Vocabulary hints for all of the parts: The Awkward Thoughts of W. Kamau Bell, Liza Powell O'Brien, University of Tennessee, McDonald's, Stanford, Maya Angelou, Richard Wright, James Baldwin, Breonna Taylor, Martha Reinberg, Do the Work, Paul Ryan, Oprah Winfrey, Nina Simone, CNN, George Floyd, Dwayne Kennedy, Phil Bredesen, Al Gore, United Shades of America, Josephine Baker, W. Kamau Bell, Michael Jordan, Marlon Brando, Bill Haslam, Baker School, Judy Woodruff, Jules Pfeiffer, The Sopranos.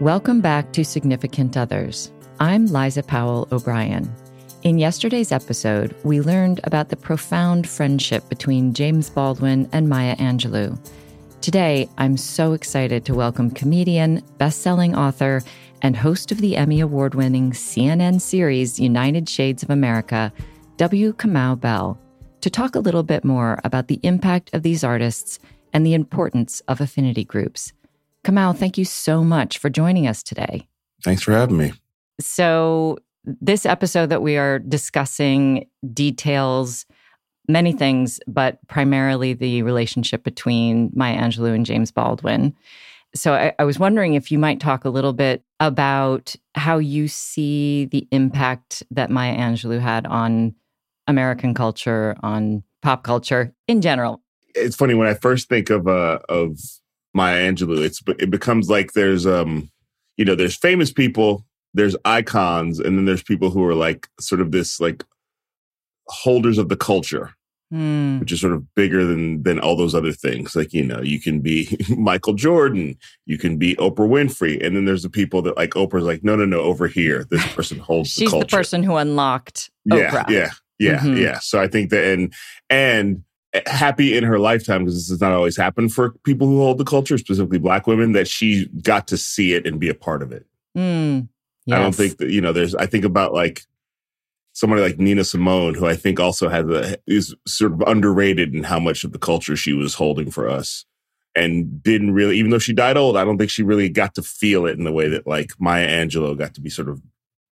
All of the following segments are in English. Welcome back to Significant Others. I'm Liza Powell O'Brien. In yesterday's episode, we learned about the profound friendship between James Baldwin and Maya Angelou. Today, I'm so excited to welcome comedian, best-selling author, and host of the Emmy Award-winning CNN series United Shades of America, W. Kamau Bell, to talk a little bit more about the impact of these artists and the importance of affinity groups. Kamau, thank you so much for joining us today. Thanks for having me. So this episode that we are discussing details many things, but primarily the relationship between Maya Angelou and James Baldwin. So I was wondering if you might talk a little bit about how you see the impact that Maya Angelou had on American culture, on pop culture in general. It's funny, when I first think of Maya Angelou, it becomes like there's, there's famous people, there's icons, and then there's people who are like sort of this like holders of the culture, which is sort of bigger than all those other things. Like, you can be Michael Jordan, you can be Oprah Winfrey, and then there's the people that like Oprah's like, no, over here, this person holds the culture. She's the person who unlocked Oprah. Yeah. So I think that, and happy in her lifetime, because this has not always happened for people who hold the culture, specifically Black women, that she got to see it and be a part of it. Yes. I don't think that, I think about like somebody like Nina Simone, who I think also is sort of underrated in how much of the culture she was holding for us, and didn't really, even though she died old, I don't think she really got to feel it in the way that like Maya Angelou got to be sort of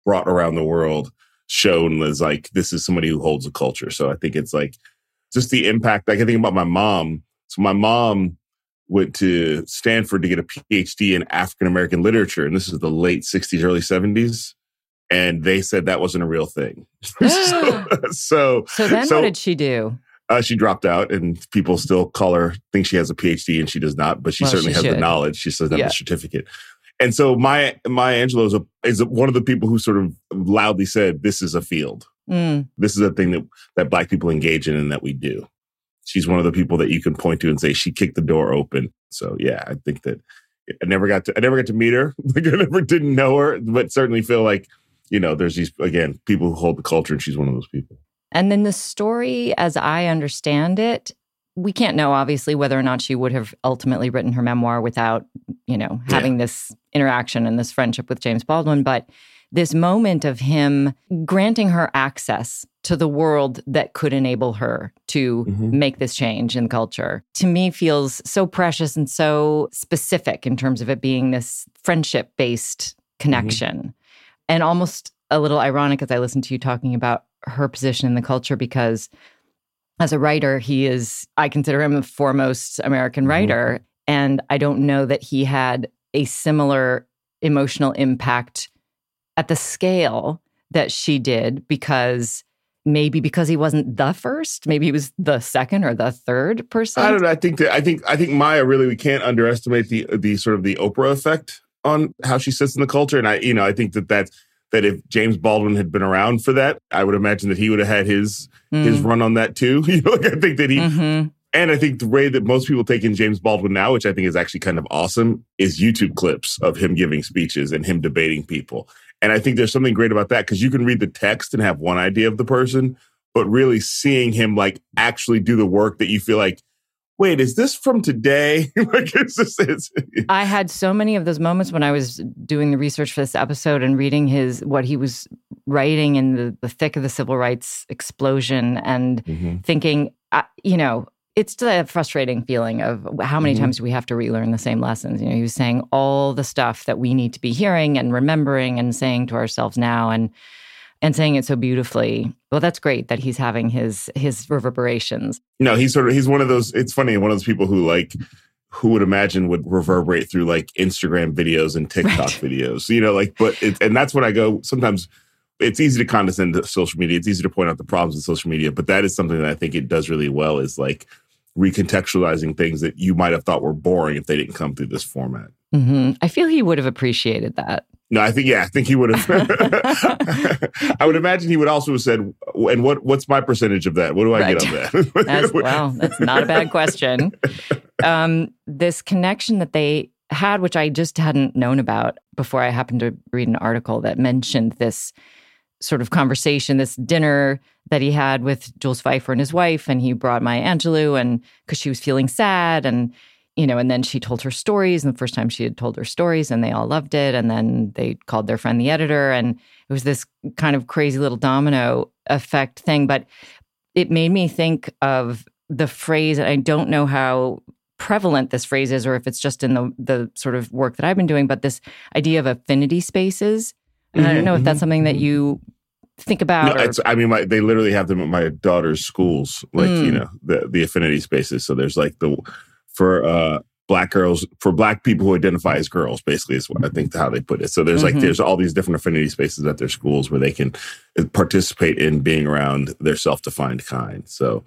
brought around the world, shown as like, this is somebody who holds a culture. So I think it's like, just the impact. I can think about my mom. So my mom went to Stanford to get a PhD in African-American literature. And this is the late 60s, early 70s. And they said that wasn't a real thing. So then what did she do? She dropped out, and people still call her, think she has a PhD, and she does not. But she certainly has the knowledge. She doesn't have the certificate. And so Maya Angelou is one of the people who sort of loudly said, this is a field. This is a thing that Black people engage in and that we do. She's one of the people that you can point to and say she kicked the door open. So yeah, I think that I never got to meet her. Like, I never didn't know her, but certainly feel like, there's these, again, people who hold the culture, and she's one of those people. And then the story, as I understand it, we can't know, obviously, whether or not she would have ultimately written her memoir without, having this interaction and this friendship with James Baldwin. But this moment of him granting her access to the world that could enable her to make this change in culture, to me feels so precious and so specific in terms of it being this friendship-based connection. And almost a little ironic as I listen to you talking about her position in the culture, because as a writer, I consider him the foremost American writer. And I don't know that he had a similar emotional impact at the scale that she did, because he wasn't the first, maybe he was the second or the third person. I don't know. I think Maya really, we can't underestimate the sort of the Oprah effect on how she sits in the culture. And I think that if James Baldwin had been around for that, I would imagine that he would have had his run on that too. I think that he, and I think the way that most people take in James Baldwin now, which I think is actually kind of awesome, is YouTube clips of him giving speeches and him debating people. And I think there's something great about that, because you can read the text and have one idea of the person, but really seeing him like actually do the work that you feel like, wait, is this from today? Like, I had so many of those moments when I was doing the research for this episode and reading what he was writing in the thick of the civil rights explosion and thinking, it's the frustrating feeling of how many times do we have to relearn the same lessons? You know, he was saying all the stuff that we need to be hearing and remembering and saying to ourselves now and saying it so beautifully. Well, that's great that he's having his reverberations. No, he's one of those, it's funny, one of those people who would imagine would reverberate through like Instagram videos and TikTok videos, and that's when I go, sometimes it's easy to condescend to social media. It's easy to point out the problems of social media, but that is something that I think it does really well is like recontextualizing things that you might have thought were boring if they didn't come through this format. Mm-hmm. I feel he would have appreciated that. No, I think he would have. I would imagine he would also have said, and what's my percentage of that? What do I get on that? That's not a bad question. This connection that they had, which I just hadn't known about before I happened to read an article that mentioned this sort of conversation, this dinner that he had with Jules Pfeiffer and his wife, and he brought Maya Angelou and because she was feeling sad and and then she told her stories, and the first time she had told her stories, and they all loved it, and then they called their friend the editor, and it was this kind of crazy little domino effect thing. But it made me think of the phrase, and I don't know how prevalent this phrase is, or if it's just in the sort of work that I've been doing, but this idea of affinity spaces. And I don't know if that's something that you think about. No, they literally have them at my daughter's schools, the affinity spaces. So there's like the... For Black people who identify as girls, basically is what I think how they put it. So there's there's all these different affinity spaces at their schools where they can participate in being around their self-defined kind. So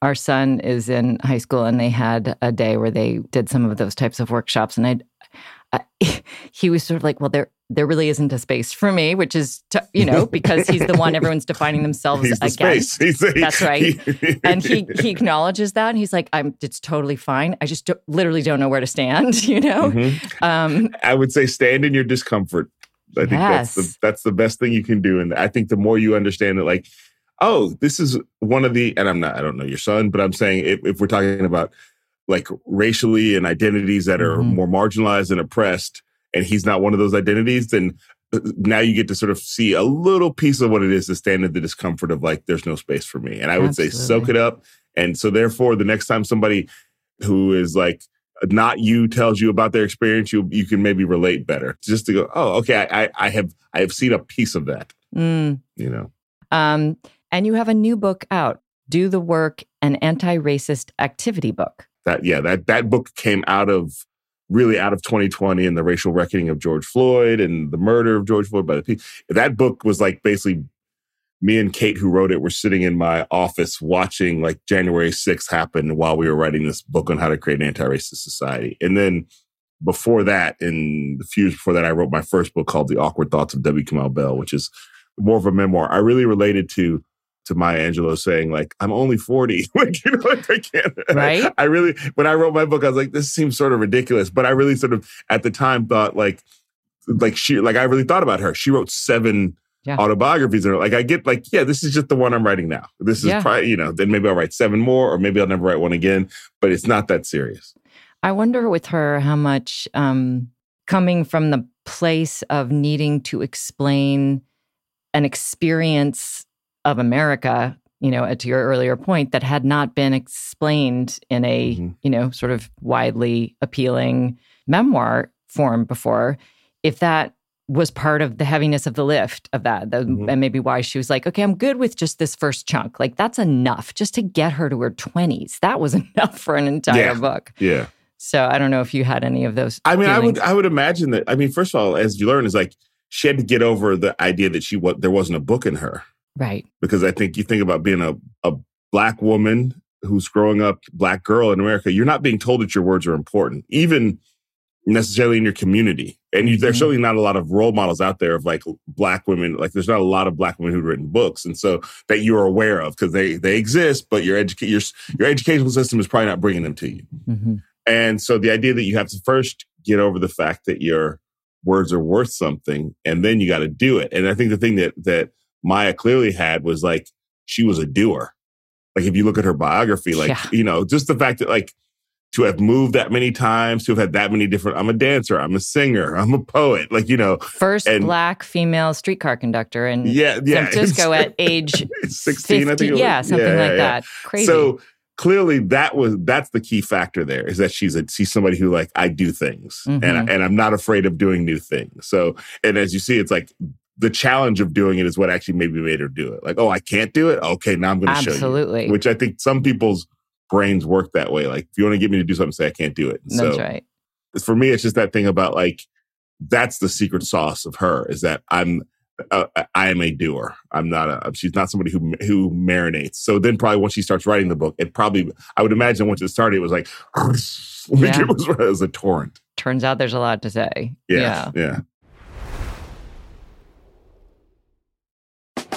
our son is in high school and they had a day where they did some of those types of workshops. And he was sort of like, well, there really isn't a space for me, which is, because he's the one everyone's defining themselves against. That's right. And he acknowledges that. And he's like, it's totally fine. I just literally don't know where to stand, I would say stand in your discomfort. I think that's the best thing you can do. And I think the more you understand it, like, oh, this is one of the, and I don't know your son, but I'm saying if we're talking about like racially and identities that are more marginalized and oppressed, and he's not one of those identities, then now you get to sort of see a little piece of what it is to stand in the discomfort of like, there's no space for me. And I would say soak it up. And so therefore, the next time somebody who is like not you tells you about their experience, you can maybe relate better. Just to go, oh, okay, I have seen a piece of that, And you have a new book out, Do the Work, an anti-racist activity book. That book came out of 2020 and the racial reckoning of George Floyd and the murder of George Floyd by the people. That book was like basically me and Kate, who wrote it, were sitting in my office watching like January 6th happen while we were writing this book on how to create an anti-racist society. And then before that, in the few years before that, I wrote my first book called The Awkward Thoughts of W. Kamau Bell, which is more of a memoir. I really related to Maya Angelou saying, like, I'm only 40. I can't. Right? I really, when I wrote my book, I was like, this seems sort of ridiculous. But I really sort of, at the time, thought, I really thought about her. She wrote 7 autobiographies. And like, I get like, yeah, this is just the one I'm writing now. This is probably, then maybe I'll write 7 more, or maybe I'll never write one again. But it's not that serious. I wonder with her how much coming from the place of needing to explain an experience of America, to your earlier point, that had not been explained in a, sort of widely appealing memoir form before, if that was part of the heaviness of the lift of that, and maybe why she was like, okay, I'm good with just this first chunk. Like, that's enough just to get her to her 20s. That was enough for an entire book. Yeah. So I don't know if you had any of those. I mean, feelings. I would imagine that, first of all, as you learn, is like, she had to get over the idea that there wasn't a book in her. Right. Because I think you think about being a Black woman who's growing up, Black girl in America, you're not being told that your words are important, even necessarily in your community. And there's certainly not a lot of role models out there of like Black women. Like, there's not a lot of Black women who've written books. And so that you're aware of, because they exist, but your educational system is probably not bringing them to you. Mm-hmm. And so the idea that you have to first get over the fact that your words are worth something, and then you got to do it. And I think the thing that Maya clearly had was like, she was a doer. Like, if you look at her biography, just the fact that like to have moved that many times, to have had that many different, I'm a dancer, I'm a singer, I'm a poet, like, you know. First black female streetcar conductor in San Francisco at age 16, 50, I think it was. Yeah, something like that. Crazy. So clearly that's the key factor there, is that she's somebody who, like, I do things, mm-hmm. and I'm not afraid of doing new things. So, and as you see, it's like, the challenge of doing it is what actually maybe made her do it. Like, oh, I can't do it? Okay, now I'm going to show you. Absolutely. Which I think some people's brains work that way. Like, if you want to get me to do something, say I can't do it. And that's right. For me, it's just that thing about, like, that's the secret sauce of her, is that I am a doer. I'm not she's not somebody who marinates. So then probably once she starts writing the book, I would imagine once it started, it was like, it was a torrent. Turns out there's a lot to say. Yeah.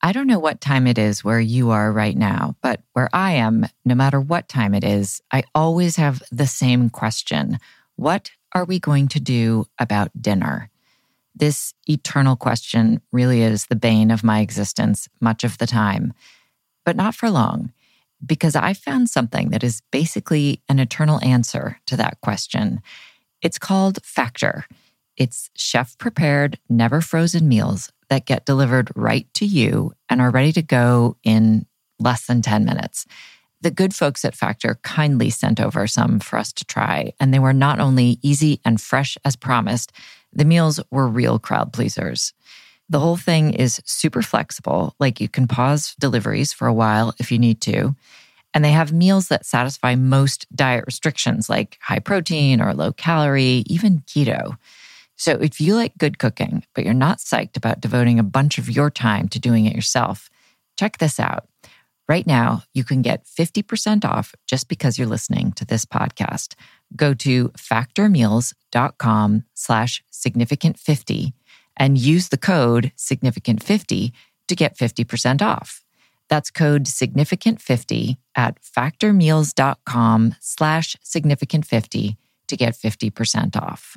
I don't know what time it is where you are right now, but where I am, no matter what time it is, I always have the same question. What are we going to do about dinner? This eternal question really is the bane of my existence much of the time, but not for long, because I found something that is basically an eternal answer to that question. It's called Factor. It's chef-prepared, never frozen meals that get delivered right to you and are ready to go in less than 10 minutes. The good folks at Factor kindly sent over some for us to try, and they were not only easy and fresh as promised, the meals were real crowd pleasers. The whole thing is super flexible, like you can pause deliveries for a while if you need to, and they have meals that satisfy most diet restrictions like high protein or low calorie, even keto. So if you like good cooking, but you're not psyched about devoting a bunch of your time to doing it yourself, check this out. Right now, you can get 50% off just because you're listening to this podcast. Go to factormeals.com/significant50 and use the code significant50 to get 50% off. That's code significant50 at factormeals.com/significant50 to get 50% off.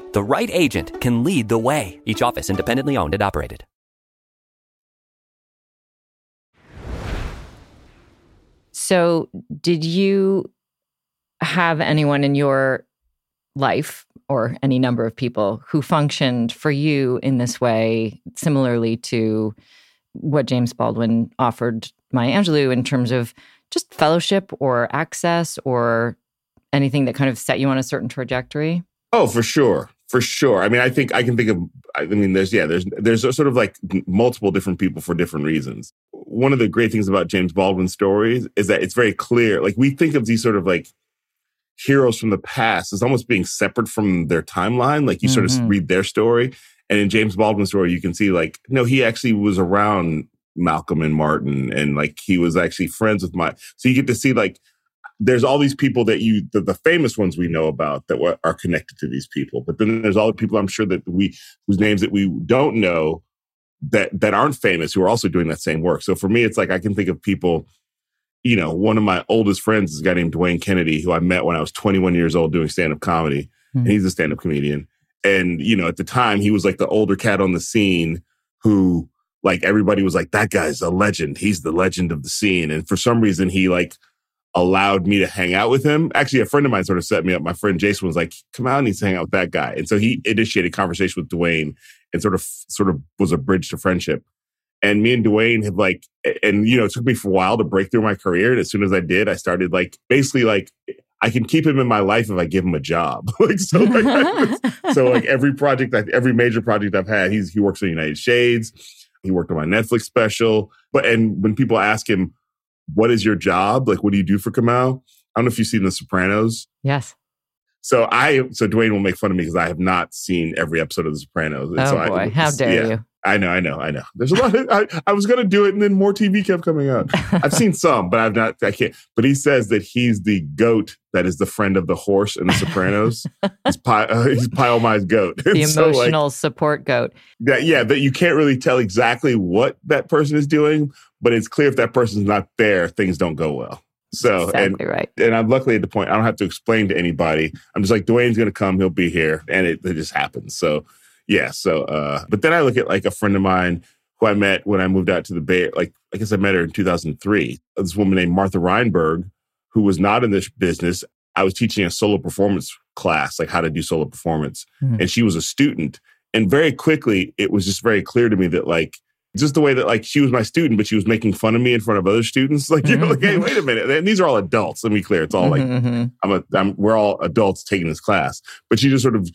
The right agent can lead the way. Each office independently owned and operated. So did you have anyone in your life or any number of people who functioned for you in this way, similarly to what James Baldwin offered Maya Angelou in terms of just fellowship or access or anything that kind of set you on a certain trajectory? Oh, for sure. For sure. I mean, I think I can think of, I mean, there's sort of like multiple different people for different reasons. One of the great things about James Baldwin's stories is that it's very clear. Like, we think of these sort of like heroes from the past as almost being separate from their timeline. Like, you mm-hmm. sort of read their story. And in James Baldwin's story, you can see like, no, he actually was around Malcolm and Martin. And like, he was actually friends with so you get to see like, there's all these people that the famous ones we know about that are connected to these people. But then there's all the people I'm sure that whose names that we don't know that aren't famous who are also doing that same work. So for me, it's like I can think of people, you know, one of my oldest friends is a guy named Dwayne Kennedy, who I met when I was 21 years old doing stand-up comedy. Mm-hmm. And he's a stand-up comedian. And, you know, at the time, he was like the older cat on the scene who, like, everybody was like, that guy's a legend. He's the legend of the scene. And for some reason, he, like, allowed me to hang out with him. Actually, a friend of mine sort of set me up. My friend Jason was like, come out, I need to hang out with that guy. And so he initiated conversation with Dwayne and sort of was a bridge to friendship. And me and Dwayne have, like, and, you know, it took me for a while to break through my career. And as soon as I did, I started, like, basically, like, I can keep him in my life if I give him a job. So every major project I've had, he works on United Shades. He worked on my Netflix special. And when people ask him, what is your job? Like, what do you do for Kamau? I don't know if you've seen The Sopranos. Yes. So Dwayne will make fun of me because I have not seen every episode of The Sopranos. And how dare you? I know. There's a lot of, I was going to do it and then more TV kept coming out. I've seen some, but I can't. But he says that he's the goat that is the friend of the horse in The Sopranos. He's Pile My's goat. The emotional support goat. That you can't really tell exactly what that person is doing, but it's clear if that person's not there, things don't go well. So, exactly right. And I'm luckily at the point, I don't have to explain to anybody. I'm just like, Dwayne's going to come, he'll be here. And it just happens. So, yeah. So, but then I look at like a friend of mine who I met when I moved out to the Bay. Like, I guess I met her in 2003. This woman named Martha Reinberg, who was not in this business. I was teaching a solo performance class, like how to do solo performance. Mm-hmm. And she was a student. And very quickly, it was just very clear to me that like, just the way that like she was my student, but she was making fun of me in front of other students. Like, you know, like, hey, wait a minute. And these are all adults. Let me be clear. It's all like, we're all adults taking this class. But she just sort of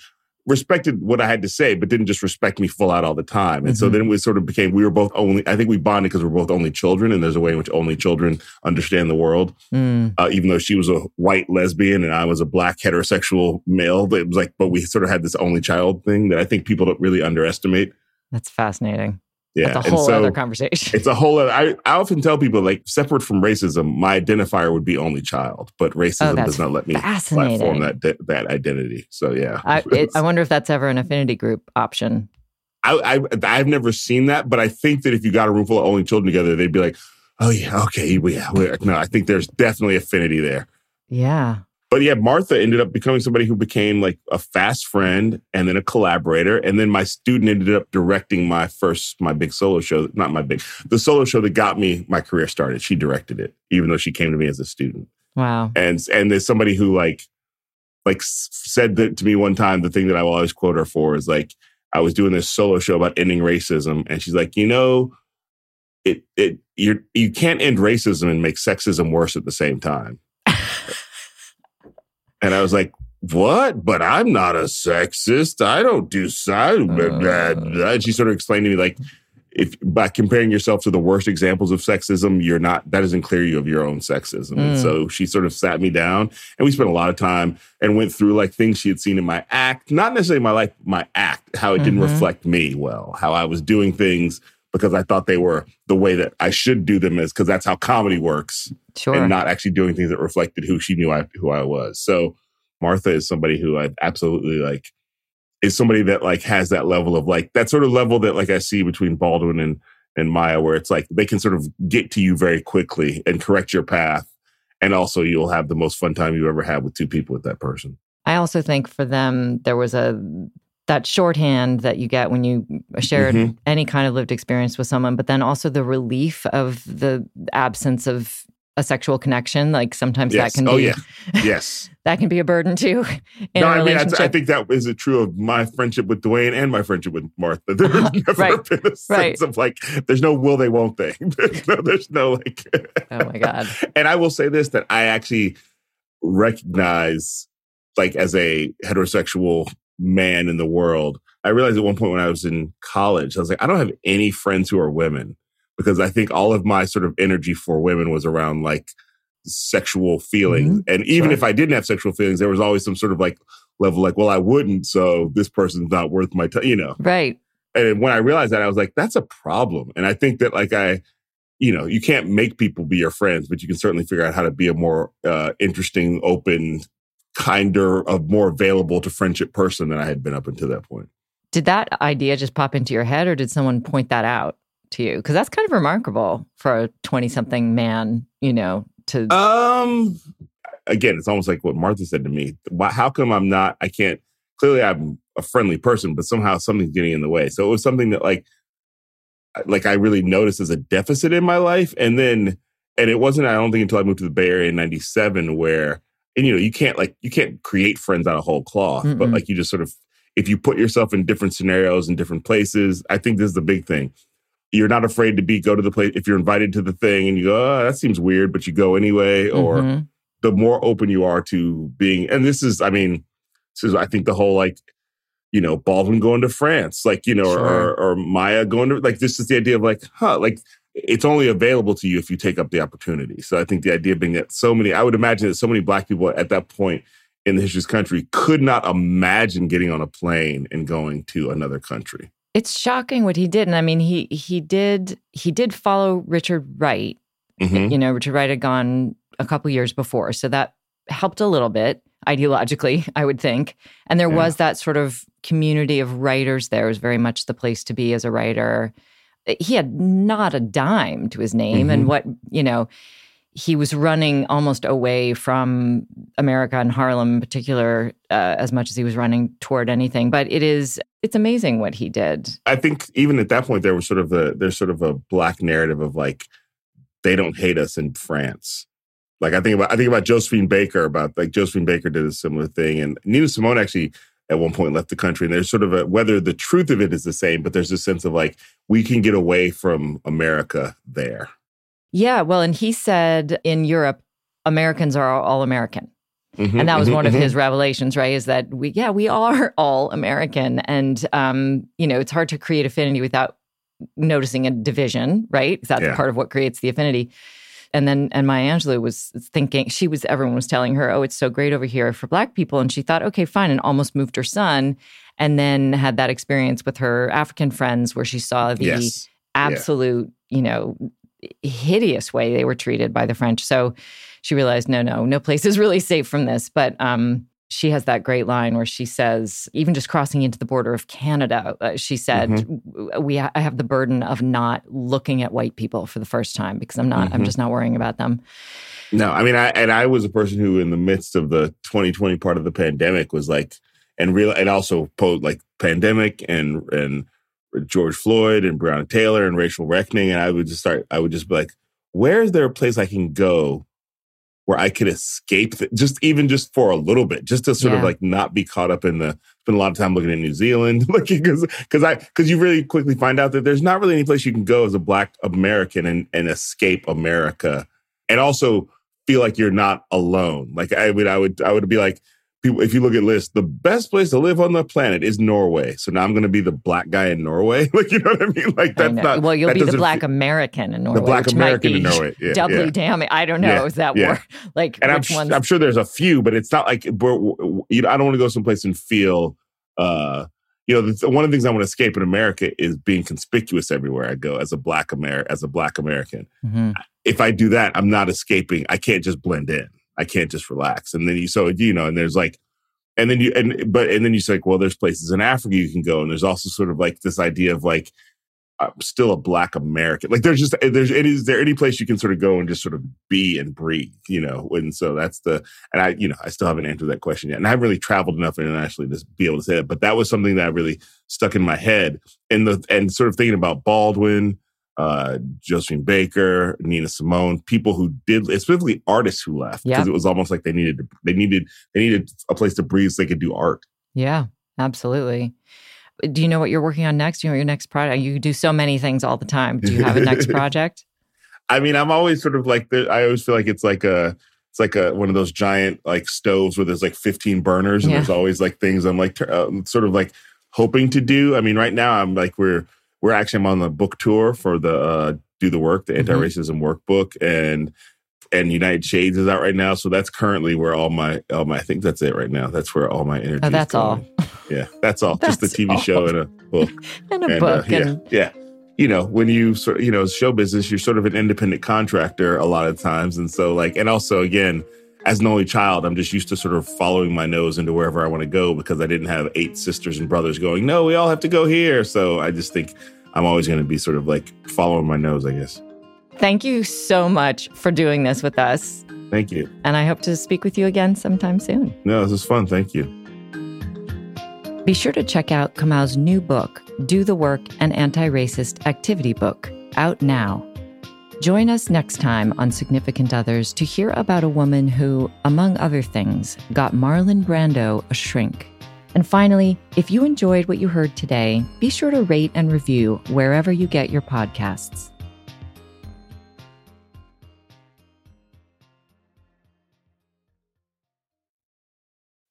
respected what I had to say, but didn't just respect me full out all the time. And so then it sort of became, we were both only, I think we bonded because we're both only children. And there's a way in which only children understand the world. Mm. Even though she was a white lesbian and I was a black heterosexual male, it was like, but we sort of had this only child thing that I think people don't really underestimate. That's fascinating. Yeah. That's a whole other conversation. It's a whole other... I often tell people, like, separate from racism, my identifier would be only child, but racism does not let me platform that identity. So, yeah. I wonder if that's ever an affinity group option. I've never seen that, but I think that if you got a room full of only children together, they'd be like, oh, yeah, okay, I think there's definitely affinity there. Yeah. But yeah, Martha ended up becoming somebody who became like a fast friend and then a collaborator. And then my student ended up directing the solo show that got me my career started. She directed it, even though she came to me as a student. Wow. And there's somebody who like said that to me one time, the thing that I will always quote her for is like, I was doing this solo show about ending racism. And she's like, you know, you can't end racism and make sexism worse at the same time. And I was like, what? But I'm not a sexist. I don't do side. And she sort of explained to me, like, if by comparing yourself to the worst examples of sexism, that doesn't clear you of your own sexism. And so she sort of sat me down and we spent a lot of time and went through like things she had seen in my act, not necessarily my life, my act, how it didn't reflect me well, how I was doing things because I thought they were the way that I should do them is because that's how comedy works. Sure. And not actually doing things that reflected who she knew who I was. So Martha is somebody who I absolutely like, is somebody that like has that level of like, that sort of level that like I see between Baldwin and Maya, where it's like, they can sort of get to you very quickly and correct your path. And also you'll have the most fun time you ever had with two people with that person. I also think for them, there was that shorthand that you get when you shared any kind of lived experience with someone, but then also the relief of the absence of a sexual connection. Like sometimes that can be... Oh, yeah. Yes. That can be a burden too. I think that is true of my friendship with Dwayne and my friendship with Martha. There's never been a sense of like, there's no will they, won't they. There's no like... Oh my God. And I will say this, that I actually recognize like as a heterosexual man in the world. I realized at one point when I was in college, I was like, I don't have any friends who are women because I think all of my sort of energy for women was around like sexual feelings. And even if I didn't have sexual feelings, there was always some sort of like level like, well, I wouldn't, so this person's not worth my time, you know. Right. And when I realized that, I was like, that's a problem. And I think that like I you know, you can't make people be your friends, but you can certainly figure out how to be a more interesting, open, kinder, more available to friendship person than I had been up until that point. Did that idea just pop into your head, or did someone point that out to you? Because that's kind of remarkable for a 20-something man, you know, to... Again, it's almost like what Martha said to me. How come I can't... Clearly, I'm a friendly person, but somehow something's getting in the way. So it was something that, like I really noticed as a deficit in my life. And then, and it wasn't, I don't think, until I moved to the Bay Area in 97 where, and, you know, you can't create friends out of whole cloth, mm-mm. but like you just sort of, if you put yourself in different scenarios and different places, I think this is the big thing. You're not afraid to go to the place, if you're invited to the thing and you go, oh, that seems weird, but you go anyway, or mm-hmm. the more open you are to being, and this is, I think the whole like, you know, Baldwin going to France, like, you know, sure. or Maya going to, like, this is the idea of like, huh, like it's only available to you if you take up the opportunity. So I think the idea being that I would imagine that so many Black people at that point in the history of this country could not imagine getting on a plane and going to another country. It's shocking what he did. And I mean, he did follow Richard Wright, mm-hmm. you know, Richard Wright had gone a couple years before. So that helped a little bit. Ideologically, I would think. And there was that sort of community of writers there. It was very much the place to be as a writer. He had not a dime to his name. Mm-hmm. And what, you know, he was running almost away from America and Harlem in particular, as much as he was running toward anything. But it's amazing what he did. I think even at that point, there was there's sort of a Black narrative of like, they don't hate us in France. Like I think about Josephine Baker, Josephine Baker did a similar thing. And Nina Simone actually at one point left the country. And there's sort of whether the truth of it is the same, but there's this sense of like, we can get away from America there. Yeah. Well, and he said in Europe, Americans are all American. Mm-hmm, and that was one of his revelations, right? Is that we are all American. And, you know, it's hard to create affinity without noticing a division, right? That's part of what creates the affinity. And Maya Angelou was thinking, everyone was telling her, oh, it's so great over here for Black people. And she thought, okay, fine, and almost moved her son. And then had that experience with her African friends where she saw the absolute, you know, hideous way they were treated by the French. So she realized, no place is really safe from this. But she has that great line where she says, even just crossing into the border of Canada, she said, mm-hmm. I have the burden of not looking at white people for the first time because I'm just not worrying about them. No, I mean, I was a person who in the midst of the 2020 part of the pandemic was like, and also posed like pandemic and George Floyd and Breonna Taylor and racial reckoning. And I would just be like, where is there a place I can go where I could escape, just for a little bit, just to sort of like not be caught up in spend a lot of time looking at New Zealand, because you really quickly find out that there's not really any place you can go as a Black American and escape America, and also feel like you're not alone. Like I would be like, people, if you look at lists, the best place to live on the planet is Norway. So now I'm going to be the Black guy in Norway. Like, you know what I mean? Like that's not. Well, you'll be the Black American in Norway. The Black American in Norway. Yeah, doubly damning. I don't know. Yeah, is that war? Like, and I'm sure there's a few, but it's not like you know. I don't want to go someplace and feel. You know, one of the things I want to escape in America is being conspicuous everywhere I go as a Black American. Mm-hmm. If I do that, I'm not escaping. I can't just blend in. I can't just relax. And then you say, like, well, there's places in Africa you can go. And there's also sort of like this idea of like, I'm still a Black American. Like is there any place you can sort of go and just sort of be and breathe, you know? And so that's I still haven't answered that question yet. And I haven't really traveled enough internationally to be able to say that, but that was something that really stuck in my head and sort of thinking about Baldwin, Josephine Baker, Nina Simone, people who did, specifically artists who left because it was almost like they needed a place to breathe so they could do art. Yeah, absolutely. Do you know what you're working on next? Do you know what your next project? You do so many things all the time. Do you have a next project? I mean, I'm always sort of like, I always feel like it's like one of those giant like stoves where there's like 15 burners and there's always like things I'm like sort of like hoping to do. I mean, right now I'm like I'm on the book tour for the Do the Work, the anti-racism workbook, and United Shades is out right now. So that's currently where all my I think that's it right now. That's where all my energy is. Oh, that's all. Yeah, that's all. Just the TV show and a book. And a book. Yeah. you know, when you sort of, you know, show business, you're sort of an independent contractor a lot of times. And so like, and also, again, as an only child, I'm just used to sort of following my nose into wherever I want to go because I didn't have 8 sisters and brothers going, no, we all have to go here. So I just think I'm always going to be sort of like following my nose, I guess. Thank you so much for doing this with us. Thank you. And I hope to speak with you again sometime soon. No, this was fun. Thank you. Be sure to check out Kamau's new book, Do the Work, an Anti-Racist Activity Book, out now. Join us next time on Significant Others to hear about a woman who, among other things, got Marlon Brando a shrink. And finally, if you enjoyed what you heard today, be sure to rate and review wherever you get your podcasts.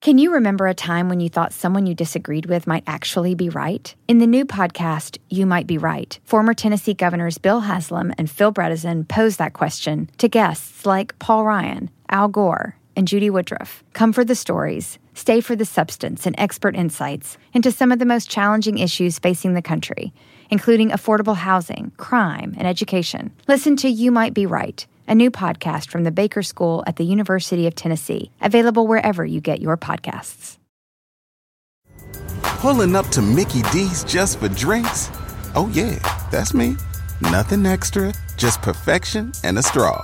Can you remember a time when you thought someone you disagreed with might actually be right? In the new podcast, You Might Be Right, former Tennessee governors Bill Haslam and Phil Bredesen pose that question to guests like Paul Ryan, Al Gore, and Judy Woodruff. Come for the stories, stay for the substance and expert insights into some of the most challenging issues facing the country, including affordable housing, crime, and education. Listen to You Might Be Right, a new podcast from the Baker School at the University of Tennessee, available wherever you get your podcasts. Pulling up to Mickey D's just for drinks? Oh yeah, that's me. Nothing extra, just perfection and a straw.